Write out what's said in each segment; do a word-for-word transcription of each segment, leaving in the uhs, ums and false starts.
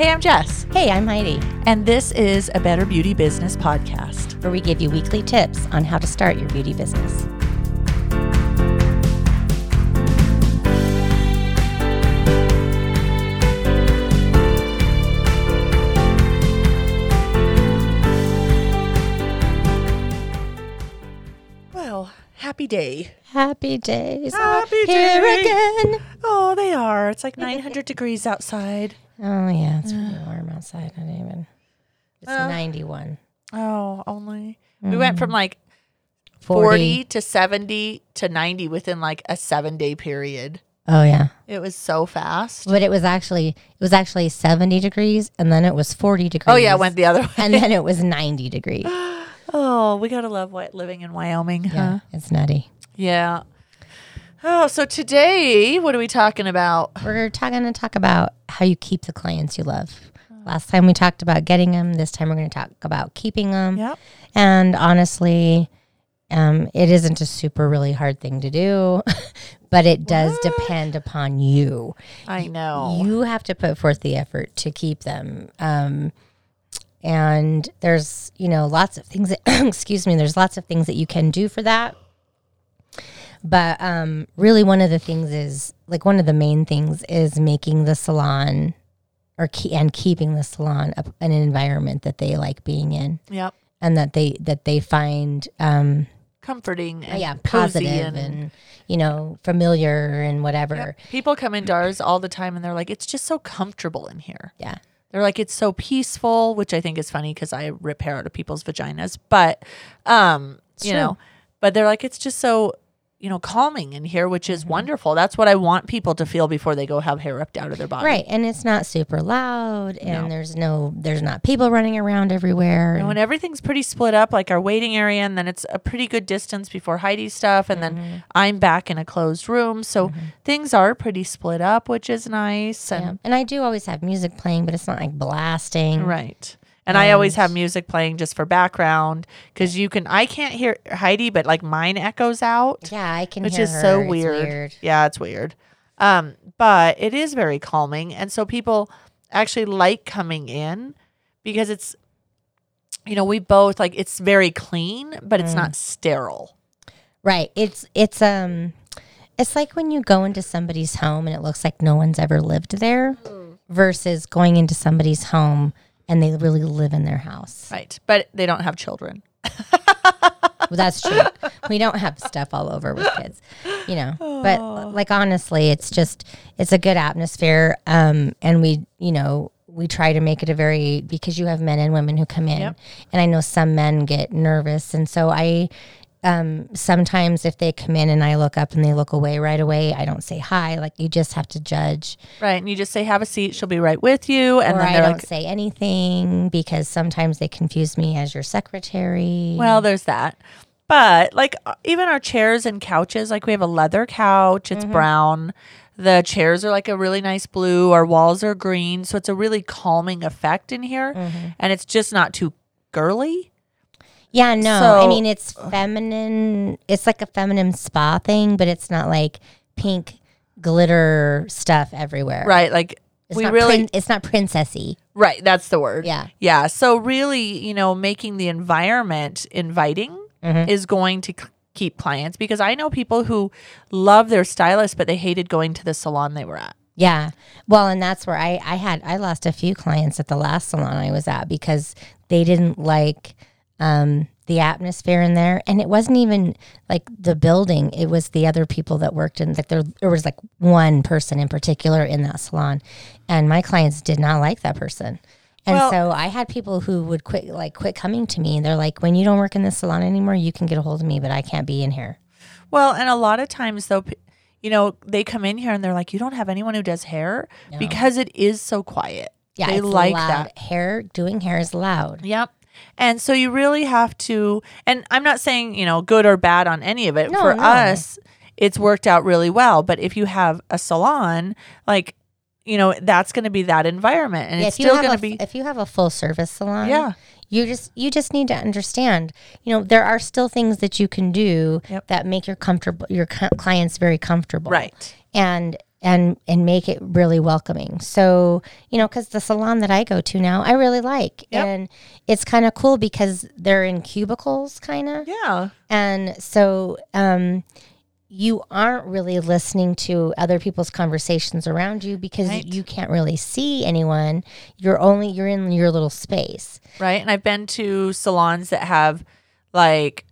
Hey, I'm Jess. Hey, I'm Heidi. And this is a Better Beauty Business Podcast, where we give you weekly tips on how to start your beauty business. Happy day. Happy days Happy are here day. again. Oh, they are. It's like nine hundred degrees outside. Oh, yeah. It's really uh, warm outside. I didn't even. It's uh, ninety-one. Oh, only. Mm. We went from like forty. forty to seventy to ninety within like a seven-day period. Oh, yeah. It was so fast. But it was actually it was actually seventy degrees, and then it was forty degrees. Oh, yeah. It went the other way. And then it was ninety degrees. Oh, we gotta love what living in Wyoming, huh? Yeah, it's nutty. Yeah. Oh, so today, what are we talking about? We're talking to talk about how you keep the clients you love. Last time we talked about getting them. This time we're going to talk about keeping them. Yep. And honestly, um, it isn't a super really hard thing to do, but it does what? depend upon you. I know. You have to put forth the effort to keep them. Um And there's, you know, lots of things that, excuse me, there's lots of things that you can do for that. But um, really one of the things is, like one of the main things is making the salon or ke- and keeping the salon a, an environment that they like being in. Yep. And that they, that they find um, comforting and yeah, positive and, and, you know, familiar and whatever. Yep. People come into ours all the time and they're like, it's just so comfortable in here. Yeah. They're like, it's so peaceful, which I think is funny because I rip hair out of people's vaginas. But, um, you know, but they're like, it's just so, you know, calming in here, which is mm-hmm. wonderful. That's what I want people to feel before they go have hair ripped out of their body. Right. And it's not super loud and no. there's no, there's not people running around everywhere. And when everything's pretty split up, like our waiting area, and then it's a pretty good distance before Heidi's stuff. And mm-hmm. then I'm back in a closed room. So mm-hmm. things are pretty split up, which is nice. And, yeah. and I do always have music playing, but it's not like blasting. Right. And I always have music playing just for background because you can, I can't hear Heidi, but like mine echoes out. Yeah, I can hear her. Which is so weird. weird. Yeah, it's weird. Um, but it is very calming. And so people actually like coming in because it's, you know, we both like, it's very clean, but it's mm. not sterile. Right. It's, it's, um, it's like when you go into somebody's home and it looks like no one's ever lived there mm. versus going into somebody's home and they really live in their house. Right. But they don't have children. Well, that's true. We don't have stuff all over with kids, you know. Oh. But, like, honestly, it's just, it's a good atmosphere. Um, and we, you know, we try to make it a very, because you have men and women who come in. Yep. And I know some men get nervous. And so I, um, sometimes if they come in and I look up and they look away right away, I don't say hi. Like, you just have to judge. Right. And you just say, have a seat. She'll be right with you. And or then I don't like, say anything because sometimes they confuse me as your secretary. Well, there's that. But like even our chairs and couches, like we have a leather couch. It's mm-hmm. brown. The chairs are like a really nice blue. Our walls are green. So it's a really calming effect in here. Mm-hmm. And it's just not too girly. Yeah, no. So, I mean, it's feminine. It's like a feminine spa thing, but it's not like pink glitter stuff everywhere. Right. Like it's we really, prin- it's not princessy. Right. That's the word. Yeah. Yeah. So really, you know, making the environment inviting mm-hmm. is going to c- keep clients because I know people who love their stylist, but they hated going to the salon they were at. Yeah. Well, and that's where I, I had, I lost a few clients at the last salon I was at because they didn't like Um, the atmosphere in there. And it wasn't even like the building. It was the other people that worked in, like there, there was like one person in particular in that salon. And my clients did not like that person. And well, so I had people who would quit, like quit coming to me. They're like, when you don't work in this salon anymore, you can get a hold of me, but I can't be in here. Well, and a lot of times though, you know, they come in here and they're like, you don't have anyone who does hair no. because it is so quiet. Yeah. They it's like loud. that. Hair, doing hair is loud. Yep. And so you really have to, and I'm not saying, you know, good or bad on any of it. No, For no. us, it's worked out really well. But if you have a salon, like, you know, that's going to be that environment. And yeah, it's still going to be. If you have a full service salon, yeah. you just you just need to understand, you know, there are still things that you can do yep. that make your comfortable your clients very comfortable. Right. And and and make it really welcoming. So, you know, because the salon that I go to now, I really like. Yep. And it's kind of cool because they're in cubicles, kind of. Yeah. And so um, you aren't really listening to other people's conversations around you because right. you can't really see anyone. You're only, you're in your little space. Right. And I've been to salons that have like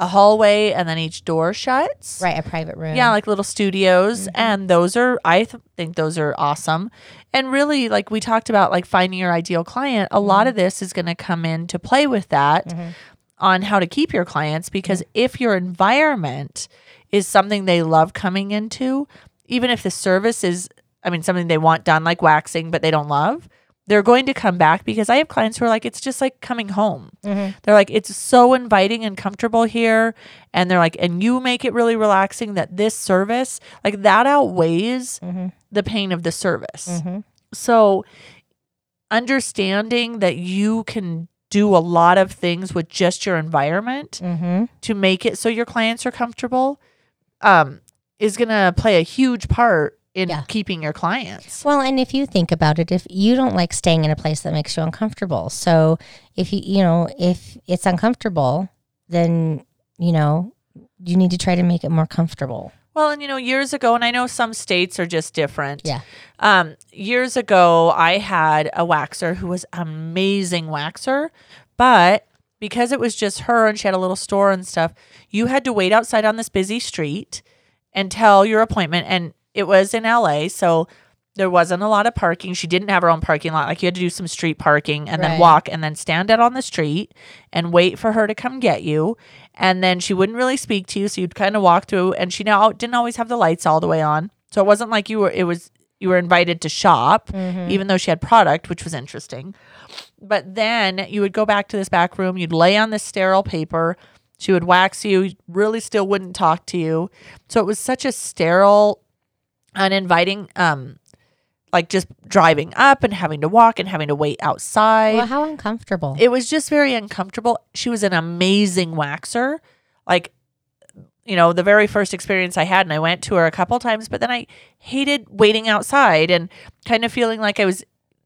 a hallway and then each door shuts. Right, a private room. Yeah, like little studios. Mm-hmm. And those are, I th- think those are awesome. And really, like we talked about, like finding your ideal client, a mm-hmm. lot of this is going to come in to play with that mm-hmm. on how to keep your clients, because mm-hmm. if your environment is something they love coming into, even if the service is, I mean, something they want done like waxing, but they don't love, they're going to come back, because I have clients who are like, it's just like coming home. Mm-hmm. They're like, it's so inviting and comfortable here. And they're like, and you make it really relaxing, that this service, like that outweighs mm-hmm. the pain of the service. Mm-hmm. So understanding that you can do a lot of things with just your environment mm-hmm. to make it so your clients are comfortable um, is going to play a huge part in yeah. keeping your clients. Well, and if you think about it, if you don't like staying in a place that makes you uncomfortable, so if you, you know, if it's uncomfortable, then, you know, you need to try to make it more comfortable. Well, and you know, years ago, and I know some states are just different. Yeah. Um, years ago, I had a waxer who was an amazing waxer, but because it was just her and she had a little store and stuff, you had to wait outside on this busy street until your appointment. And it was in L A, so there wasn't a lot of parking. She didn't have her own parking lot. Like, you had to do some street parking and right. then walk and then stand out on the street and wait for her to come get you. And then she wouldn't really speak to you, so you'd kind of walk through. And she now didn't always have the lights all the way on, so it wasn't like you were. It was you were invited to shop, mm-hmm. even though she had product, which was interesting. But then you would go back to this back room. You'd lay on this sterile paper. She would wax you. Really, still wouldn't talk to you. So it was such a sterile, uninviting, um, like just driving up and having to walk and having to wait outside. Well, how uncomfortable. It was just very uncomfortable. She was an amazing waxer. Like, you know, the very first experience I had, and I went to her a couple times, but then I hated waiting outside and kind of feeling like I was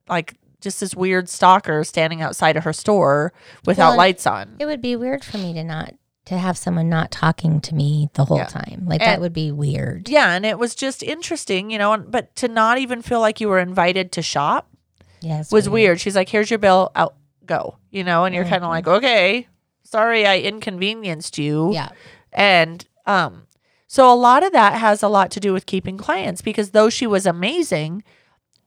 like just this weird stalker standing outside of her store without well, lights on. It would be weird for me to not to have someone not talking to me the whole yeah. time. Like, and that would be weird. Yeah, and it was just interesting, you know, but to not even feel like you were invited to shop yeah, was weird. weird. She's like, here's your bill, out, go, you know, and you're mm-hmm. kind of like, okay, sorry I inconvenienced you. Yeah. And um, so a lot of that has a lot to do with keeping clients, because though she was amazing,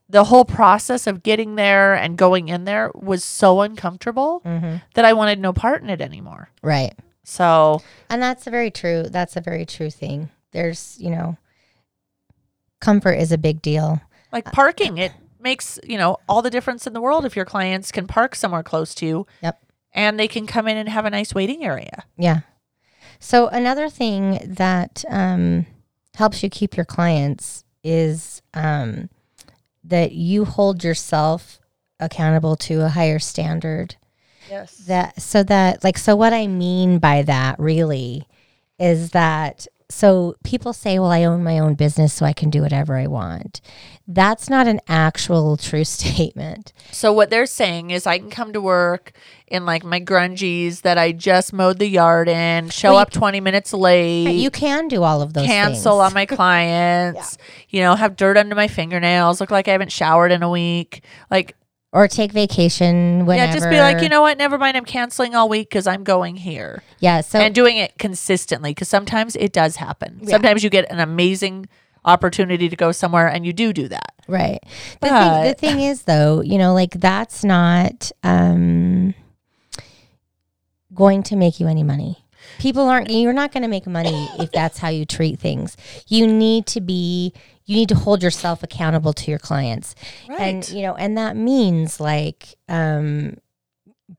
the whole process of getting there and going in there was so uncomfortable mm-hmm. that I wanted no part in it anymore. Right. So, and that's a very true, that's a very true thing. There's, you know, comfort is a big deal. Like parking, it makes, you know, all the difference in the world if your clients can park somewhere close to you. Yep. And they can come in and have a nice waiting area. Yeah. So another thing that um, helps you keep your clients is um, that you hold yourself accountable to a higher standard. Yes. That so that like so what I mean by that really is that so people say, well, I own my own business, so I can do whatever I want. That's not an actual true statement. So what they're saying is I can come to work in like my grungies that I just mowed the yard in, show well, up can, twenty minutes late. You can do all of those cancel things. Cancel on my clients, yeah. you know, have dirt under my fingernails, look like I haven't showered in a week. Like, or take vacation whenever. Yeah, just be like, you know what? Never mind. I'm canceling all week because I'm going here. Yeah. So and doing it consistently, because sometimes it does happen. Yeah. Sometimes you get an amazing opportunity to go somewhere and you do do that. Right. But the thing, the thing is, though, you know, like that's not um, going to make you any money. People aren't. You're not going to make money if that's how you treat things. You need to be. You need to hold yourself accountable to your clients. Right. And, you know, and that means like um,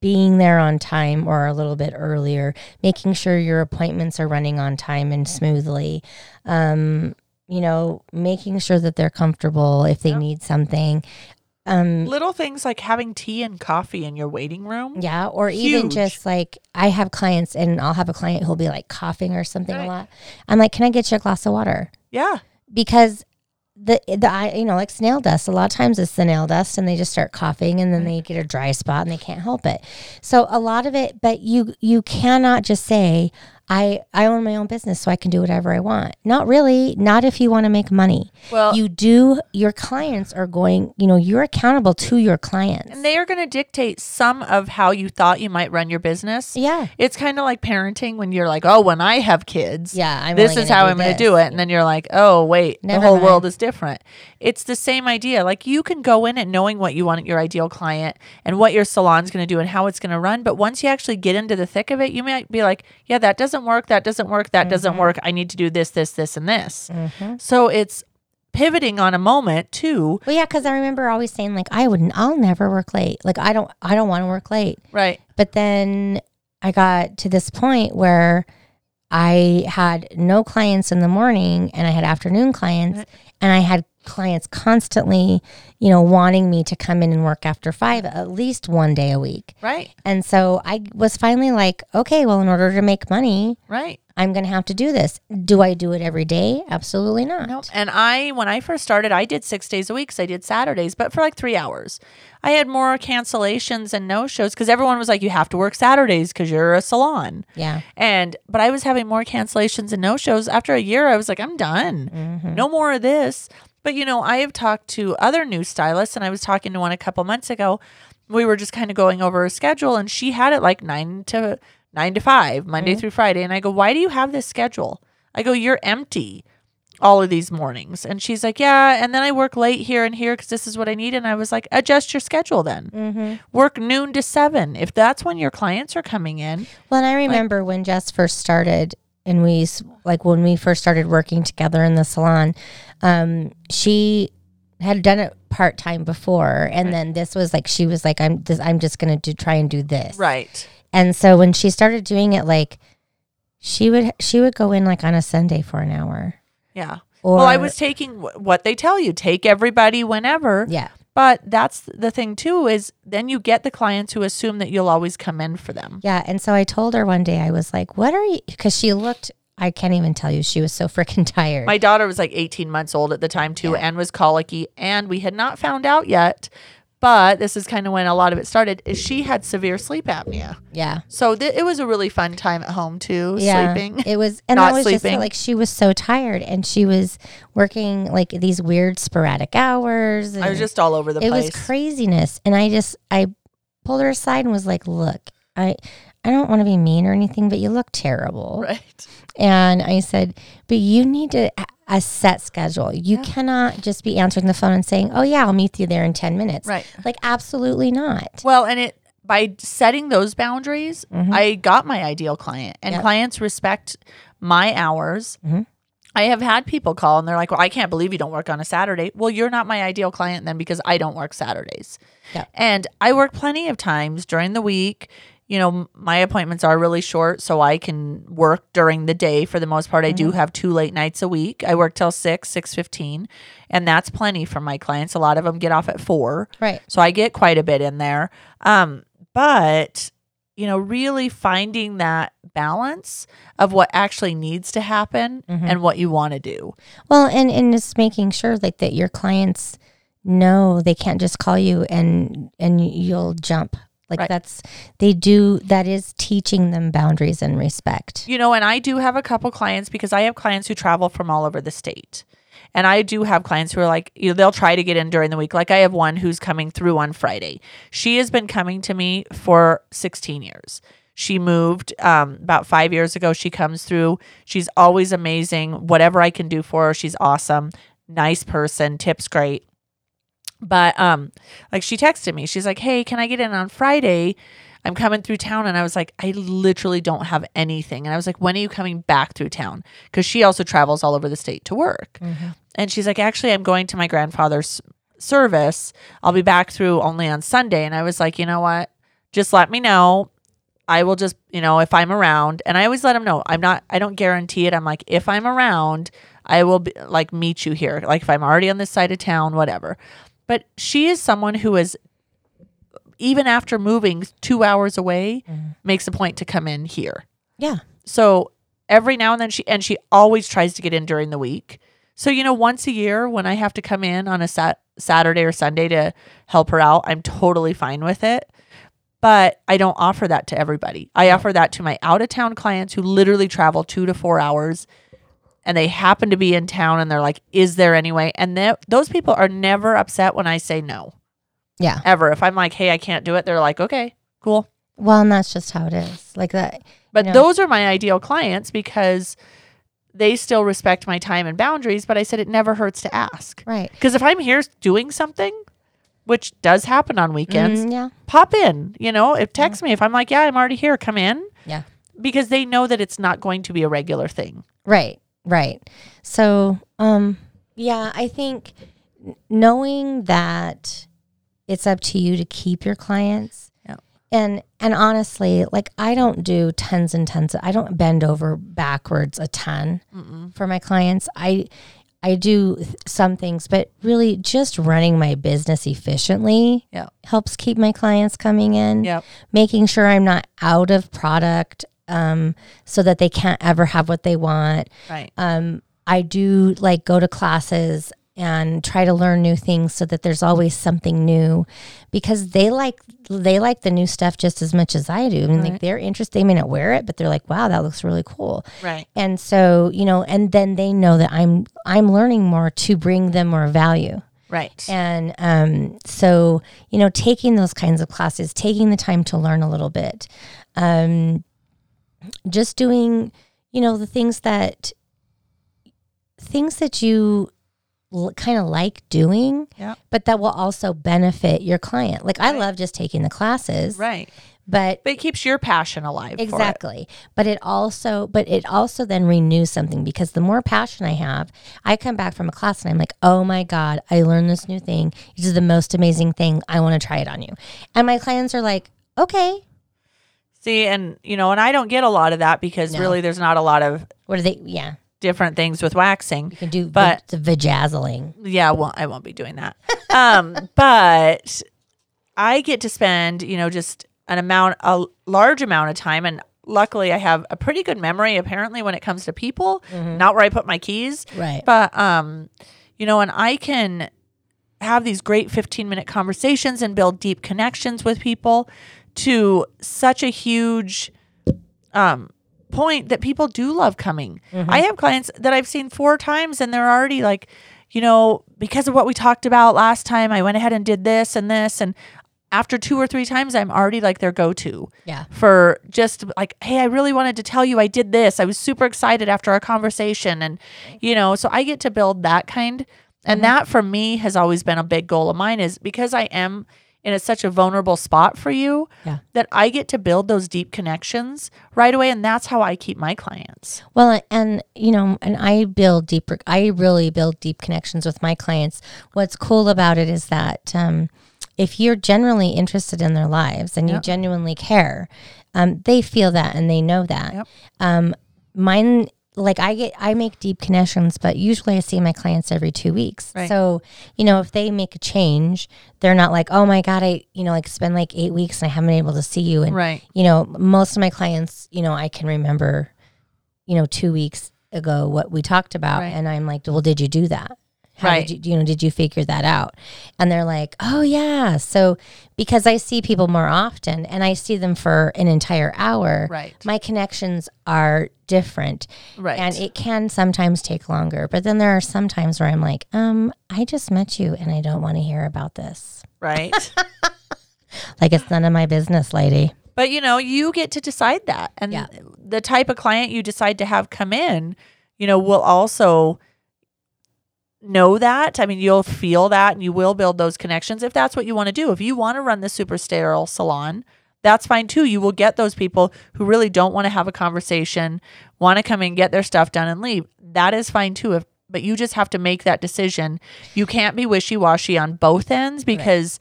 being there on time or a little bit earlier, making sure your appointments are running on time and smoothly, um, you know, making sure that they're comfortable if they yep. need something. Um, Little things like having tea and coffee in your waiting room. Yeah. Or Huge. Even just like I have clients and I'll have a client who'll be like coughing or something right. a lot. I'm like, can I get you a glass of water? Yeah. Because the, the, you know, like snail dust, a lot of times it's the nail dust and they just start coughing and then they get a dry spot and they can't help it. So a lot of it, but you, you cannot just say, I, I own my own business so I can do whatever I want. Not really. Not if you want to make money. Well, you do, your clients are going, you know, you're accountable to your clients. And they are going to dictate some of how you thought you might run your business. Yeah. It's kind of like parenting when you're like, oh, when I have kids, yeah, I'm this is how I'm going to do it. And then you're like, oh, wait, Never the whole mind. world is different. It's the same idea. Like you can go in and knowing what you want your ideal client and what your salon's going to do and how it's going to run. But once you actually get into the thick of it, you might be like, yeah, that doesn't work, that doesn't work, that mm-hmm. doesn't work. I need to do this, this, this, and this. Mm-hmm. So it's pivoting on a moment too. Well, yeah, because I remember always saying like, I wouldn't, I'll never work late. Like I don't, I don't want to work late. Right. But then I got to this point where I had no clients in the morning and I had afternoon clients right. and I had clients constantly, you know, wanting me to come in and work after five at least one day a week. Right. And so I was finally like, okay, well, in order to make money, right, I'm going to have to do this. Do I do it every day? Absolutely not. Nope. And I, when I first started, I did six days a week because I did Saturdays, but for like three hours. I had more cancellations and no shows because everyone was like, you have to work Saturdays because you're a salon. Yeah. And, but I was having more cancellations and no shows. After a year, I was like, I'm done. Mm-hmm. No more of this. But, you know, I have talked to other new stylists, and I was talking to one a couple months ago. We were just kind of going over her schedule, and she had it like nine to nine to five, Monday mm-hmm. through Friday. And I go, why do you have this schedule? I go, you're empty all of these mornings. And she's like, yeah, and then I work late here and here because this is what I need. And I was like, adjust your schedule then. Mm-hmm. Work noon to seven if that's when your clients are coming in. Well, and I remember like, when Jess first started, and we, like when we first started working together in the salon, um, she had done it part-time before. And right. then this was like, she was like, I'm just, I'm just going to try and do this. Right. And so when she started doing it, like she would, she would go in like on a Sunday for an hour. Yeah. Or, well, I was taking what they tell you, take everybody whenever. Yeah. But that's the thing too, is then you get the clients who assume that you'll always come in for them. Yeah. And so I told her one day, I was like, what are you, because she looked, I can't even tell you, she was so freaking tired. My daughter was like eighteen months old at the time too, yeah. and was colicky, and we had not found out yet, but this is kind of when a lot of it started, is she had severe sleep apnea. Yeah. So th- it was a really fun time at home too, yeah, sleeping. It was, and not that was sleeping. Just like she was so tired, and she was working like these weird sporadic hours. And I was just all over the it place. It was craziness. And I just, I pulled her aside and was like, look, I... I don't want to be mean or anything, but you look terrible. Right. And I said, but you need to a, a set schedule. You yeah. cannot just be answering the phone and saying, oh yeah, I'll meet you there in ten minutes. Right. Like absolutely not. Well, and it, by setting those boundaries, mm-hmm. I got my ideal client, and yep. clients respect my hours. Mm-hmm. I have had people call and they're like, well, I can't believe you don't work on a Saturday. Well, you're not my ideal client then, because I don't work Saturdays. Yep. And I work plenty of times during the week. You know, my appointments are really short, so I can work during the day for the most part. Mm-hmm. I do have two late nights a week. I work till six, six fifteen, and that's plenty for my clients. A lot of them get off at four. Right. So I get quite a bit in there. Um, but, you know, really finding that balance of what actually needs to happen mm-hmm. and what you want to do. Well, and, and just making sure like that your clients know they can't just call you and and you'll jump. Like right. that's, they do, that is teaching them boundaries and respect. You know, and I do have a couple clients, because I have clients who travel from all over the state. And I do have clients who are like, you know, they'll try to get in during the week. Like I have one who's coming through on Friday. She has been coming to me for sixteen years. She moved um, about five years ago. She comes through. She's always amazing. Whatever I can do for her, she's awesome. Nice person, tips great. But, um, like she texted me, she's like, hey, can I get in on Friday? I'm coming through town. And I was like, I literally don't have anything. And I was like, when are you coming back through town? Cause she also travels all over the state to work. Mm-hmm. And she's like, actually, I'm going to my grandfather's service. I'll be back through only on Sunday. And I was like, you know what? Just let me know. I will just, you know, if I'm around, and I always let them know, I'm not, I don't guarantee it. I'm like, if I'm around, I will be, like meet you here. Like if I'm already on this side of town, whatever. But she is someone who is, even after moving two hours away, mm. makes a point to come in here. Yeah. So every now and then she, and she always tries to get in during the week. So, you know, once a year when I have to come in on a sat- Saturday or Sunday to help her out, I'm totally fine with it. But I don't offer that to everybody. I offer that to my out-of-town clients who literally travel two to four hours and they happen to be in town and they're like, is there any way? And th- those people are never upset when I say no. Yeah. Ever. If I'm like, hey, I can't do it, they're like, okay, cool. Well, and that's just how it is. Like that. But you know, those are my ideal clients because they still respect my time and boundaries, but I said it never hurts to ask. Right. Because if I'm here doing something, which does happen on weekends, mm, yeah. pop in, you know, if text yeah. me. If I'm like, yeah, I'm already here, come in. Yeah. Because they know that it's not going to be a regular thing. Right, right. So, um, yeah, I think knowing that it's up to you to keep your clients. And and honestly, like I don't do tens and tens. I don't bend over backwards a ton Mm-mm. for my clients. I I do th- some things, but really just running my business efficiently yep. helps keep my clients coming in. Yep. Making sure I'm not out of product um, so that they can't ever have what they want. Right. Um, I do like go to classes and try to learn new things so that there's always something new because they like they like the new stuff just as much as I do. I mean, right. like they're interested. They may not wear it, but they're like, wow, that looks really cool. Right. And so, you know, and then they know that I'm I'm learning more to bring them more value. Right. And um, so, you know, taking those kinds of classes, taking the time to learn a little bit, um, just doing, you know, the things that, things that you kind of like doing, yep. but that will also benefit your client. Like right. I love just taking the classes. Right. But, but it keeps your passion alive. Exactly. For it. But it also, but it also then renews something because the more passion I have, I come back from a class and I'm like, oh my God, I learned this new thing. This is the most amazing thing. I want to try it on you. And my clients are like, okay. See, and you know, and I don't get a lot of that because no. really there's not a lot of, what are they? Yeah. different things with waxing. You can do but, the vajazzling. Yeah, well, I won't be doing that. um, but I get to spend, you know, just an amount, a large amount of time. And luckily I have a pretty good memory apparently when it comes to people, mm-hmm. not where I put my keys. Right. But, um, you know, and I can have these great fifteen minute conversations and build deep connections with people to such a huge, um, point that people do love coming. Mm-hmm. I have clients that I've seen four times and they're already like, you know, because of what we talked about last time, I went ahead and did this and this. And after two or three times, I'm already like their go-to yeah. for just like, hey, I really wanted to tell you I did this. I was super excited after our conversation. And, you know, so I get to build that kind. And mm-hmm. that for me has always been a big goal of mine is because I am and it's such a vulnerable spot for you yeah. that I get to build those deep connections right away. And that's how I keep my clients. Well, and, you know, and I build deeper, I really build deep connections with my clients. What's cool about it is that um, if you're genuinely interested in their lives and yep. you genuinely care, um, they feel that and they know that. Yep. Um, mine Like I get, I make deep connections, but usually I see my clients every two weeks. Right. So, you know, if they make a change, they're not like, oh my God, I, you know, like it's been like eight weeks and I haven't been able to see you. And, right. you know, most of my clients, you know, I can remember, you know, two weeks ago what we talked about. Right. And I'm like, well, did you do that? How right. did you, you know, did you figure that out? And they're like, oh yeah. So because I see people more often and I see them for an entire hour, right. my connections are different. Right. And it can sometimes take longer, but then there are some times where I'm like, um, I just met you and I don't want to hear about this. Right. Like it's none of my business, lady. But you know, you get to decide that. And yeah. the type of client you decide to have come in, you know, will also know that. I mean, you'll feel that and you will build those connections if that's what you want to do. If you want to run the super sterile salon, that's fine too. You will get those people who really don't want to have a conversation, want to come in, get their stuff done and leave. That is fine too. If, but you just have to make that decision. You can't be wishy-washy on both ends because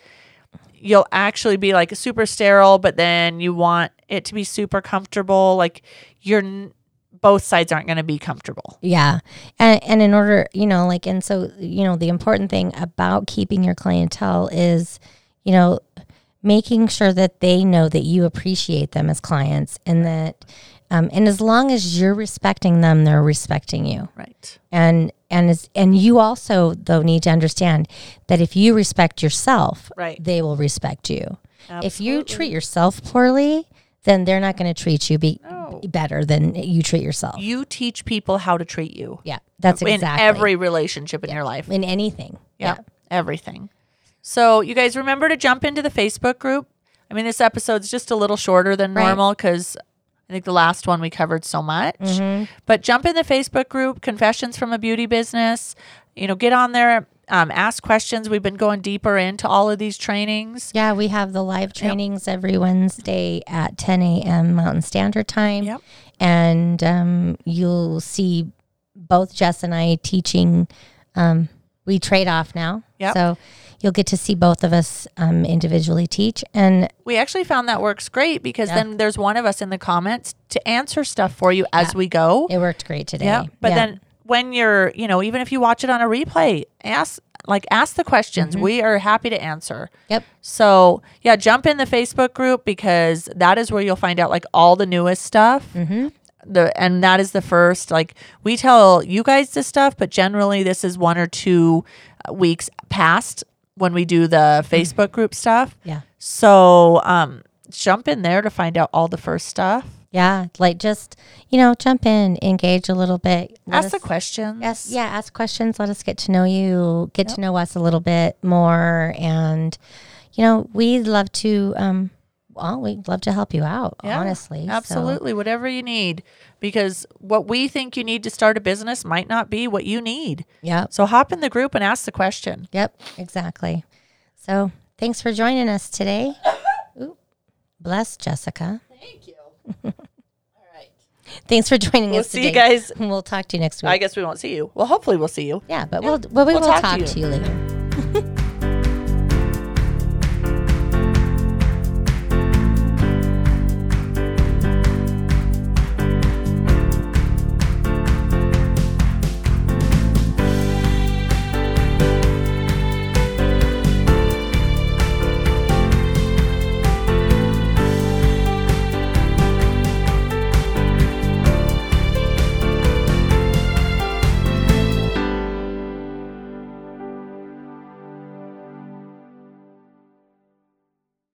right. you'll actually be like super sterile, but then you want it to be super comfortable. Like you're both sides aren't going to be comfortable. Yeah. And, and in order, you know, like, and so, you know, the important thing about keeping your clientele is, you know, making sure that they know that you appreciate them as clients and that, Um, and as long as you're respecting them, they're respecting you. Right. And and as, and you also, though, need to understand that if you respect yourself, right, they will respect you. Absolutely. If you treat yourself poorly, then they're not going to treat you be, no. better than you treat yourself. You teach people how to treat you. Yeah, that's exactly. In every relationship in yeah. your life. In anything. Yeah, yeah, everything. So you guys remember to jump into the Facebook group. I mean, this episode's just a little shorter than right. normal because I think the last one we covered so much, mm-hmm. but jump in the Facebook group, Confessions from a Beauty Business, you know, get on there, um, ask questions. We've been going deeper into all of these trainings. Yeah. We have the live trainings yep. every Wednesday at ten a.m. Mountain Standard Time. Yep. And, um, you'll see both Jess and I teaching, um, we trade off now. Yep. So you'll get to see both of us um, individually teach. And we actually found that works great because yeah. then there's one of us in the comments to answer stuff for you as yeah. we go. It worked great today. Yeah. But yeah. then when you're, you know, even if you watch it on a replay, ask like ask the questions. Mm-hmm. We are happy to answer. Yep. So yeah, jump in the Facebook group because that is where you'll find out like all the newest stuff. Mm-hmm. The, and that is the first, like we tell you guys this stuff, but generally this is one or two weeks past when we do the Facebook group stuff. Yeah. So um, jump in there to find out all the first stuff. Yeah. Like just, you know, jump in, engage a little bit. Ask the questions. Yes. Yeah. Ask questions. Let us get to know you, get yep. to know us a little bit more. And, you know, we love to, um, well, we'd love to help you out, yeah, honestly. Absolutely. So. Whatever you need. Because what we think you need to start a business might not be what you need. Yeah. So hop in the group and ask the question. Yep, exactly. So thanks for joining us today. Ooh, bless Jessica. Thank you. All right. Thanks for joining we'll us today. We'll see you guys. We'll talk to you next week. I guess we won't see you. Well, hopefully we'll see you. Yeah, but yeah. We'll, well, we we'll will talk, talk to you, to you later.